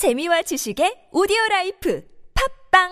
재미와 지식의 오디오라이프 팝빵!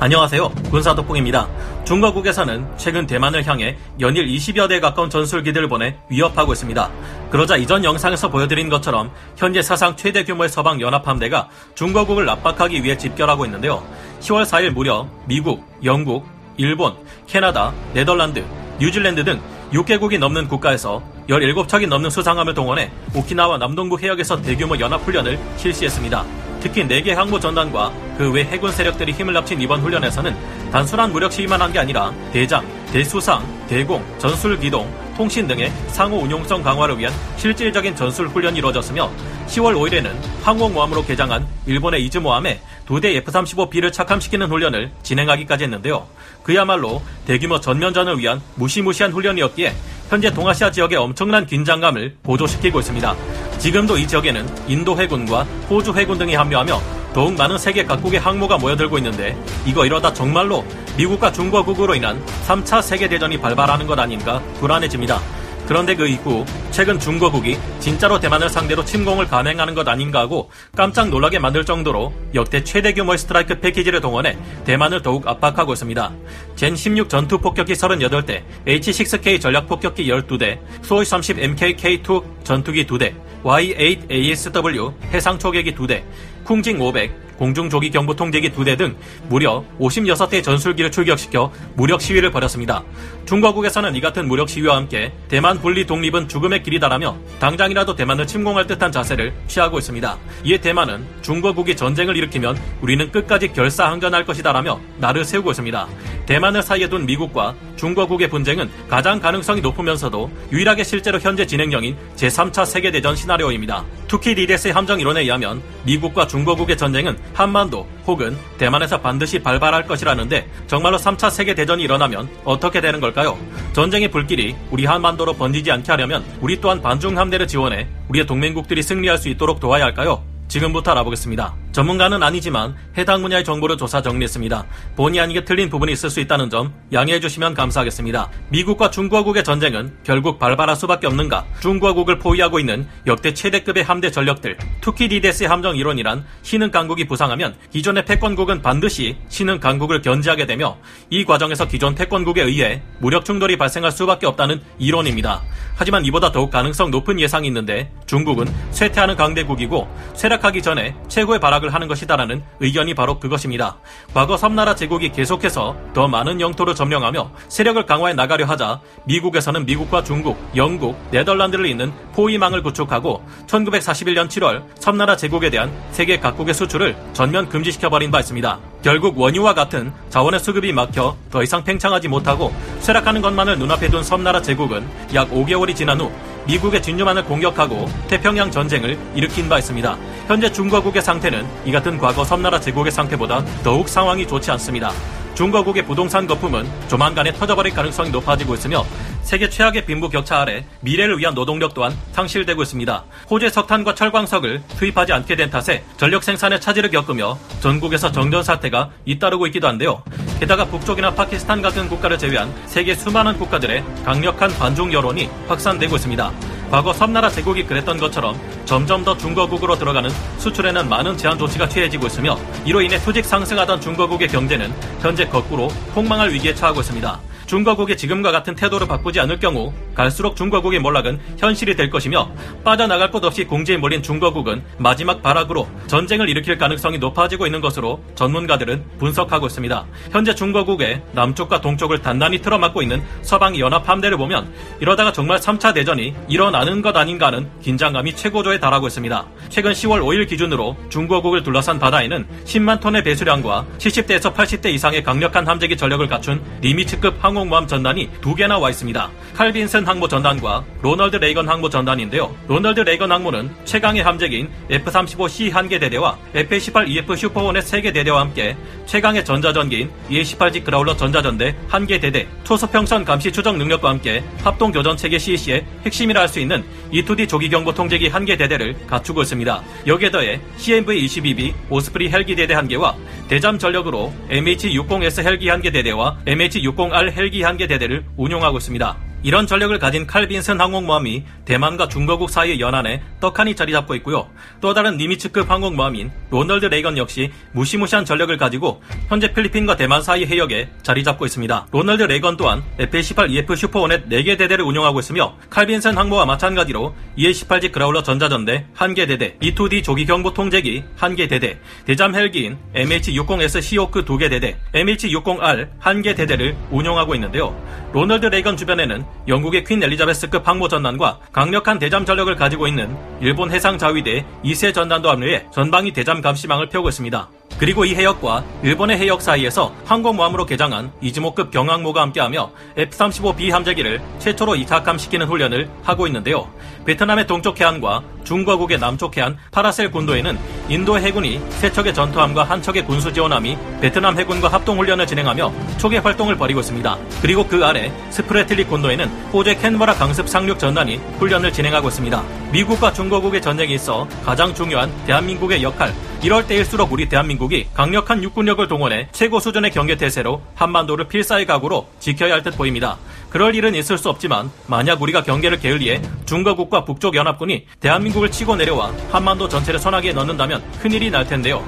안녕하세요. 군사돋보기입니다. 중거국에서는 최근 대만을 향해 연일 20여 대 가까운 전술기들을 보내 위협하고 있습니다. 그러자 이전 영상에서 보여드린 것처럼 현재 사상 최대 규모의 서방 연합함대가 중거국을 압박하기 위해 집결하고 있는데요. 10월 4일 무렵 미국, 영국, 일본, 캐나다, 네덜란드, 뉴질랜드 등 6개국이 넘는 국가에서 17척이 넘는 수상함을 동원해 오키나와 남동부 해역에서 대규모 연합훈련을 실시했습니다. 특히 4개 항모전단과 그 외 해군 세력들이 힘을 합친 이번 훈련에서는 단순한 무력 시위만 한 게 아니라 대장, 대수상, 대공, 전술기동, 통신 등의 상호 운용성 강화를 위한 실질적인 전술 훈련이 이뤄졌으며 10월 5일에는 항공모함으로 개장한 일본의 이즈모함에 2대 F-35B를 착함시키는 훈련을 진행하기까지 했는데요. 그야말로 대규모 전면전을 위한 무시무시한 훈련이었기에 현재 동아시아 지역에 엄청난 긴장감을 고조시키고 있습니다. 지금도 이 지역에는 인도 해군과 호주 해군 등이 합류하며 더욱 많은 세계 각국의 항모가 모여들고 있는데 이거 이러다 정말로 미국과 중거국으로 인한 3차 세계대전이 발발하는 것 아닌가 불안해집니다. 그런데 그 이후 최근 중거국이 진짜로 대만을 상대로 침공을 감행하는 것 아닌가 하고 깜짝 놀라게 만들 정도로 역대 최대 규모의 스트라이크 패키지를 동원해 대만을 더욱 압박하고 있습니다. 젠16 전투폭격기 38대, H6K 전략폭격기 12대, 소이 30MKK2 전투기 2대, Y8ASW 해상초계기 2대, 쿵징 500, 공중조기경보통제기 2대 등 무려 56대의 전술기를 출격시켜 무력시위를 벌였습니다. 중거국에서는 이 같은 무력시위와 함께 대만 분리 독립은 죽음의 길이다라며 당장이라도 대만을 침공할 듯한 자세를 취하고 있습니다. 이에 대만은 중거국이 전쟁을 일으키면 우리는 끝까지 결사항전할 것이다라며 날을 세우고 있습니다. 대만을 사이에 둔 미국과 중거국의 분쟁은 가장 가능성이 높으면서도 유일하게 실제로 현재 진행형인 제3차 세계대전 시나리오입니다. 투키 리데스의 함정 이론에 의하면 미국과 중거국의 전쟁은 한반도 혹은 대만에서 반드시 발발할 것이라는데 정말로 3차 세계대전이 일어나면 어떻게 되는 걸까요? 전쟁의 불길이 우리 한반도로 번지지 않게 하려면 우리 또한 반중함대를 지원해 우리의 동맹국들이 승리할 수 있도록 도와야 할까요? 지금부터 알아보겠습니다. 전문가는 아니지만 해당 분야의 정보를 조사 정리했습니다. 본의 아니게 틀린 부분이 있을 수 있다는 점 양해해 주시면 감사하겠습니다. 미국과 중거국의 전쟁은 결국 발발할 수밖에 없는가? 중거국을 포위하고 있는 역대 최대급의 함대 전력들, 투키 디데스의 함정 이론이란 신흥 강국이 부상하면 기존의 패권국은 반드시 신흥 강국을 견제하게 되며 이 과정에서 기존 패권국에 의해 무력 충돌이 발생할 수밖에 없다는 이론입니다. 하지만 이보다 더욱 가능성 높은 예상이 있는데 중국은 쇠퇴하는 강대국이고 쇠락하기 전에 최고의 발악을 하는 것이다라는 의견이 바로 그것입니다. 과거 섬나라 제국이 계속해서 더 많은 영토를 점령하며 세력을 강화해 나가려 하자 미국에서는 미국과 중국, 영국, 네덜란드를 잇는 포위망을 구축하고 1941년 7월 섬나라 제국에 대한 세계 각국의 수출을 전면 금지시켜버린 바 있습니다. 결국 원유와 같은 자원의 수급이 막혀 더 이상 팽창하지 못하고 쇠락하는 것만을 눈앞에 둔 섬나라 제국은 약 5개월이 지난 후 미국의 진주만을 공격하고 태평양 전쟁을 일으킨 바 있습니다. 현재 중거국의 상태는 이 같은 과거 섬나라 제국의 상태보다 더욱 상황이 좋지 않습니다. 중거국의 부동산 거품은 조만간에 터져버릴 가능성이 높아지고 있으며 세계 최악의 빈부 격차 아래 미래를 위한 노동력 또한 상실되고 있습니다. 호주의 석탄과 철광석을 수입하지 않게 된 탓에 전력 생산에 차질을 겪으며 전국에서 정전 사태가 잇따르고 있기도 한데요. 게다가 북쪽이나 파키스탄 같은 국가를 제외한 세계 수많은 국가들의 강력한 반중 여론이 확산되고 있습니다. 과거 섬나라 제국이 그랬던 것처럼 점점 더 중거국으로 들어가는 수출에는 많은 제한 조치가 취해지고 있으며 이로 인해 수직 상승하던 중거국의 경제는 현재 거꾸로 폭망할 위기에 처하고 있습니다. 중거국이 지금과 같은 태도를 바꾸지 않을 경우 갈수록 중거국의 몰락은 현실이 될 것이며 빠져나갈 곳 없이 공지에 몰린 중거국은 마지막 발악으로 전쟁을 일으킬 가능성이 높아지고 있는 것으로 전문가들은 분석하고 있습니다. 현재 중거국의 남쪽과 동쪽을 단단히 틀어막고 있는 서방 연합 함대를 보면 이러다가 정말 3차 대전이 일어나는 것 아닌가 하는 긴장감이 최고조에 달하고 있습니다. 최근 10월 5일 기준으로 중거국을 둘러싼 바다에는 10만 톤의 배수량과 70대에서 80대 이상의 강력한 함재기 전력을 갖춘 니미츠급 항공모함 전단이 2개나 와 있습니다. 칼빈슨 항모 전단과 로널드 레이건 항모 전단인데요. 로널드 레이건 항모는 최강의 함재기인 F-35C 1개 대대와 F-18E/F 슈퍼호넷 3개 대대와 함께 최강의 전자전기인 EA-18G 그라울러 전자전대 1개 대대, 초수평선 감시 추적 능력과 함께 합동교전체계 CEC의 핵심이라 할 수 있는 E-2D 조기경보통제기 1개 대대를 갖추고 있습니다. 여기에 더해 CMV-22B 오스프리 헬기 대대 1개와 대잠 전력으로 MH-60S 헬기 1개 대대와 MH-60R 헬기 1개 대대를 운용하고 있습니다. 이런 전력을 가진 칼빈슨 항공모함이 대만과 중거국 사이의 연안에 떡하니 자리잡고 있고요. 또 다른 니미츠급 항공모함인 로널드 레이건 역시 무시무시한 전력을 가지고 현재 필리핀과 대만 사이 해역에 자리잡고 있습니다. 로널드 레이건 또한 F-18E/F 슈퍼호넷 4개 대대를 운용하고 있으며 칼빈슨 항모와 마찬가지로 EA-18G 그라울러 전자전대 1개 대대, E-2D 조기경보 통제기 1개 대대, 대잠 헬기인 MH-60S 시호크 2개 대대, MH-60R 1개 대대를 운용하고 있는데요. 로널드 레이건 주변에는 영국의 퀸 엘리자베스급 항모 전단과 강력한 대잠 전력을 가지고 있는 일본 해상자위대 이세 전단도 합류해 전방위 대잠 감시망을 펴고 있습니다. 그리고 이 해역과 일본의 해역 사이에서 항공모함으로 개장한 이즈모급 경항모가 함께하며 F-35B 함재기를 최초로 이착함시키는 훈련을 하고 있는데요. 베트남의 동쪽 해안과 중거국의 남쪽 해안 파라셀 군도에는 인도 해군이 3척의 전투함과 1척의 군수 지원함이 베트남 해군과 합동훈련을 진행하며 초계 활동을 벌이고 있습니다. 그리고 그 아래 스프레틀리 군도에는 호주의 캔버라 강습 상륙 전단이 훈련을 진행하고 있습니다. 미국과 중거국의 전쟁이 있어 가장 중요한 대한민국의 역할, 이럴 때일수록 우리 대한민국이 강력한 육군력을 동원해 최고 수준의 경계태세로 한반도를 필사의 각오로 지켜야 할 듯 보입니다. 그럴 일은 있을 수 없지만 만약 우리가 경계를 게을리해 중거국과 북쪽 연합군이 대한민국을 치고 내려와 한반도 전체를 선악에 넣는다면 큰일이 날 텐데요.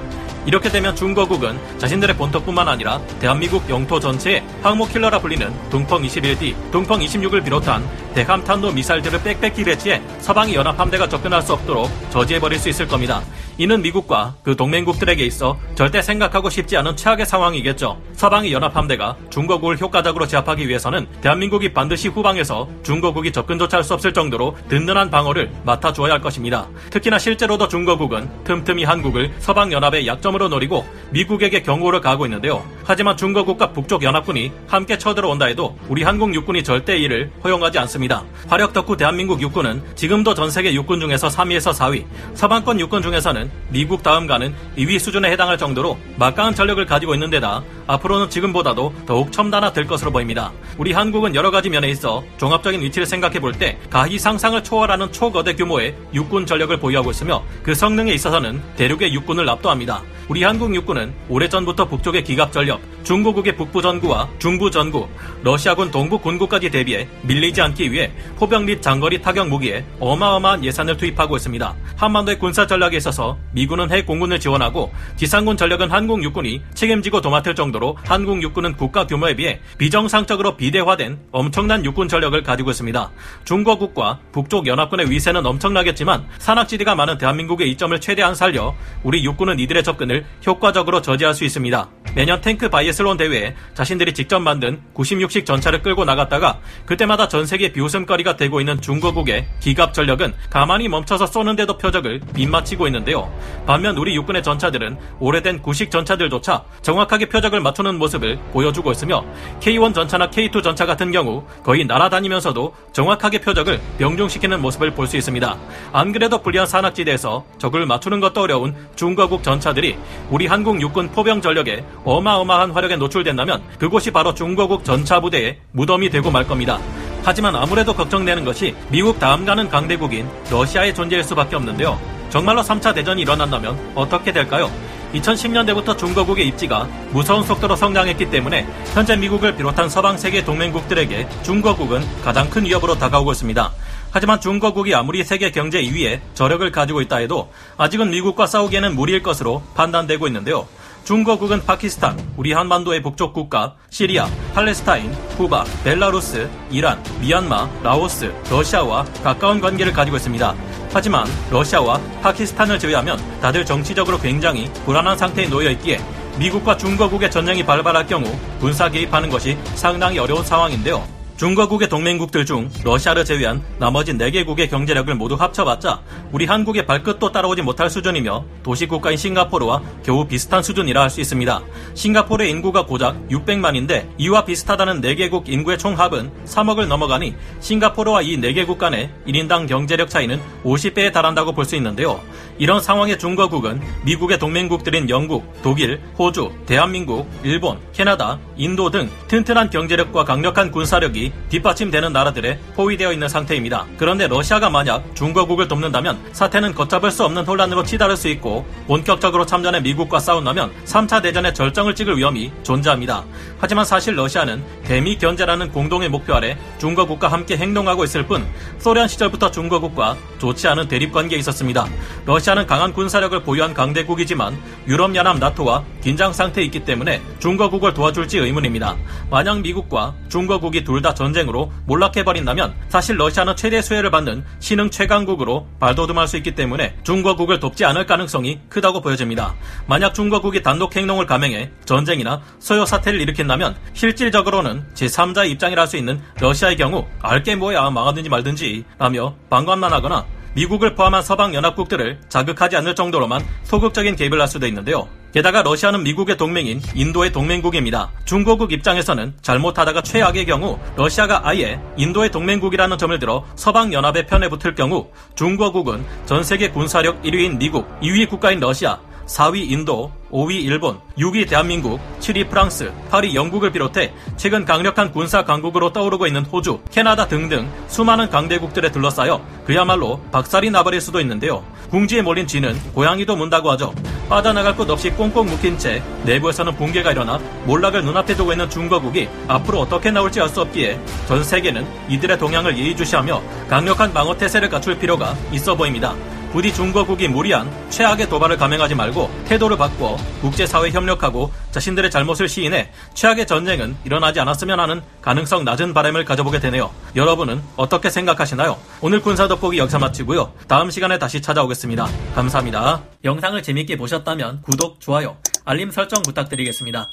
이렇게 되면 중거국은 자신들의 본토뿐만 아니라 대한민국 영토 전체에 항모킬러라 불리는 동펑 21D, 동펑 26을 비롯한 대함탄도 미사일들을 빽빽히 배치해 서방의 연합함대가 접근할 수 없도록 저지해버릴 수 있을 겁니다. 이는 미국과 그 동맹국들에게 있어 절대 생각하고 싶지 않은 최악의 상황이겠죠. 서방의 연합함대가 중거국을 효과적으로 제압하기 위해서는 대한민국이 반드시 후방에서 중거국이 접근조차 할 수 없을 정도로 든든한 방어를 맡아주어야 할 것입니다. 특히나 실제로도 중거국은 틈틈이 한국을 서방연합의 약점으로 노리고 미국에게 경고를 가하고 있는데요. 하지만 중거국과 북쪽 연합군이 함께 쳐들어온다 해도 우리 한국 육군이 절대 이를 허용하지 않습니다. 화력 덕후 대한민국 육군은 지금도 전세계 육군 중에서 3위에서 4위, 서방권 육군 중에서는 미국 다음가는 2위 수준에 해당할 정도로 막강한 전력을 가지고 있는 데다 앞으로는 지금보다도 더욱 첨단화될 것으로 보입니다. 우리 한국은 여러가지 면에 있어 종합적인 위치를 생각해볼 때 가히 상상을 초월하는 초거대 규모의 육군 전력을 보유하고 있으며 그 성능에 있어서는 대륙의 육군을 압도합니다. 우리 한국 육군은 오래전부터 북쪽의 기갑전력, 중국의 북부전구와 중부전구, 러시아군 동부군구까지 대비해 밀리지 않기 위해 포병 및 장거리 타격 무기에 어마어마한 예산을 투입하고 있습니다. 한반도의 군사 전략에 있어서 미군은 해공군을 지원하고 지상군 전력은 한국 육군이 책임지고 도맡을 정도로 한국 육군은 국가 규모에 비해 비정상적으로 비대화된 엄청난 육군 전력을 가지고 있습니다. 중거국과 북쪽 연합군의 위세는 엄청나겠지만 산악지대가 많은 대한민국의 이점을 최대한 살려 우리 육군은 이들의 접근을 효과적으로 저지할 수 있습니다. 매년 탱크 바이애슬론 대회에 자신들이 직접 만든 96식 전차를 끌고 나갔다가 그때마다 전세계 비웃음거리가 되고 있는 중거국의 기갑 전력은 가만히 멈춰서 쏘는데도 표적을 빗맞히고 있는데요. 반면 우리 육군의 전차들은 오래된 구식 전차들조차 정확하게 표적을 맞추는 모습을 보여주고 있으며 K1 전차나 K2 전차 같은 경우 거의 날아다니면서도 정확하게 표적을 명중시키는 모습을 볼 수 있습니다. 안 그래도 불리한 산악지대에서 적을 맞추는 것도 어려운 중거국 전차들이 우리 한국 육군 포병 전력에 어마어마한 화력에 노출된다면 그곳이 바로 중거국 전차부대의 무덤이 되고 말 겁니다. 하지만 아무래도 걱정되는 것이 미국 다음가는 강대국인 러시아의 존재일 수밖에 없는데요. 정말로 3차 대전이 일어난다면 어떻게 될까요? 2010년대부터 중거국의 입지가 무서운 속도로 성장했기 때문에 현재 미국을 비롯한 서방 세계 동맹국들에게 중거국은 가장 큰 위협으로 다가오고 있습니다. 하지만 중거국이 아무리 세계 경제 2위에 저력을 가지고 있다 해도 아직은 미국과 싸우기에는 무리일 것으로 판단되고 있는데요. 중거국은 파키스탄, 우리 한반도의 북쪽 국가, 시리아, 팔레스타인, 쿠바, 벨라루스, 이란, 미얀마, 라오스, 러시아와 가까운 관계를 가지고 있습니다. 하지만 러시아와 파키스탄을 제외하면 다들 정치적으로 굉장히 불안한 상태에 놓여있기에 미국과 중거국의 전쟁이 발발할 경우 군사 개입하는 것이 상당히 어려운 상황인데요. 중거국의 동맹국들 중 러시아를 제외한 나머지 4개국의 경제력을 모두 합쳐봤자 우리 한국의 발끝도 따라오지 못할 수준이며 도시국가인 싱가포르와 겨우 비슷한 수준이라 할 수 있습니다. 싱가포르의 인구가 고작 600만인데 이와 비슷하다는 4개국 인구의 총합은 3억을 넘어가니 싱가포르와 이 4개국 간의 1인당 경제력 차이는 50배에 달한다고 볼 수 있는데요. 이런 상황에 중거국은 미국의 동맹국들인 영국, 독일, 호주, 대한민국, 일본, 캐나다, 인도 등 튼튼한 경제력과 강력한 군사력이 무기들이 뒷받침되는 나라들에 포위되어 있는 상태입니다. 그런데 러시아가 만약 중거국을 돕는다면 사태는 걷잡을 수 없는 혼란으로 치달을 수 있고, 본격적으로 참전해 미국과 싸운다면 3차 대전의 절정을 찍을 위험이 존재합니다. 하지만 사실 러시아는 대미 견제라는 공동의 목표 아래 중거국과 함께 행동하고 있을 뿐 소련 시절부터 중거국과 좋지 않은 대립관계에 있었습니다. 러시아는 강한 군사력을 보유한 강대국이지만 유럽연합 나토와 긴장상태에 있기 때문에 중거국을 도와줄지 의문입니다. 만약 미국과 중거국이 둘 다 전쟁으로 몰락해버린다면 사실 러시아는 최대 수혜를 받는 신흥 최강국으로 발돋움할 수 있기 때문에 중거국을 돕지 않을 가능성이 크다고 보여집니다. 만약 중거국이 단독 행동을 감행해 전쟁이나 소요 사태를 일으킨다면 실질적으로는 제3자의 입장이라 할 수 있는 러시아의 경우 알게 뭐야 망하든지 말든지 라며 방관만하거나 미국을 포함한 서방연합국들을 자극하지 않을 정도로만 소극적인 개입을 할 수도 있는데요. 게다가 러시아는 미국의 동맹인 인도의 동맹국입니다. 중거국 입장에서는 잘못하다가 최악의 경우 러시아가 아예 인도의 동맹국이라는 점을 들어 서방연합의 편에 붙을 경우 중거국은 전세계 군사력 1위인 미국, 2위 국가인 러시아, 4위 인도, 5위 일본, 6위 대한민국, 7위 프랑스, 8위 영국을 비롯해 최근 강력한 군사 강국으로 떠오르고 있는 호주, 캐나다 등등 수많은 강대국들에 둘러싸여 그야말로 박살이 나버릴 수도 있는데요. 궁지에 몰린 쥐는 고양이도 문다고 하죠. 빠져나갈 곳 없이 꽁꽁 묶인 채 내부에서는 붕괴가 일어나 몰락을 눈앞에 두고 있는 중거국이 앞으로 어떻게 나올지 알 수 없기에 전 세계는 이들의 동향을 예의주시하며 강력한 방어태세를 갖출 필요가 있어 보입니다. 부디 중거국이 무리한 최악의 도발을 감행하지 말고 태도를 바꿔 국제사회에 협력하고 자신들의 잘못을 시인해 최악의 전쟁은 일어나지 않았으면 하는 가능성 낮은 바람을 가져보게 되네요. 여러분은 어떻게 생각하시나요? 오늘 군사돋보기 여기서 마치고요. 다음 시간에 다시 찾아오겠습니다. 감사합니다. 영상을 재밌게 보셨다면 구독, 좋아요, 알림 설정 부탁드리겠습니다.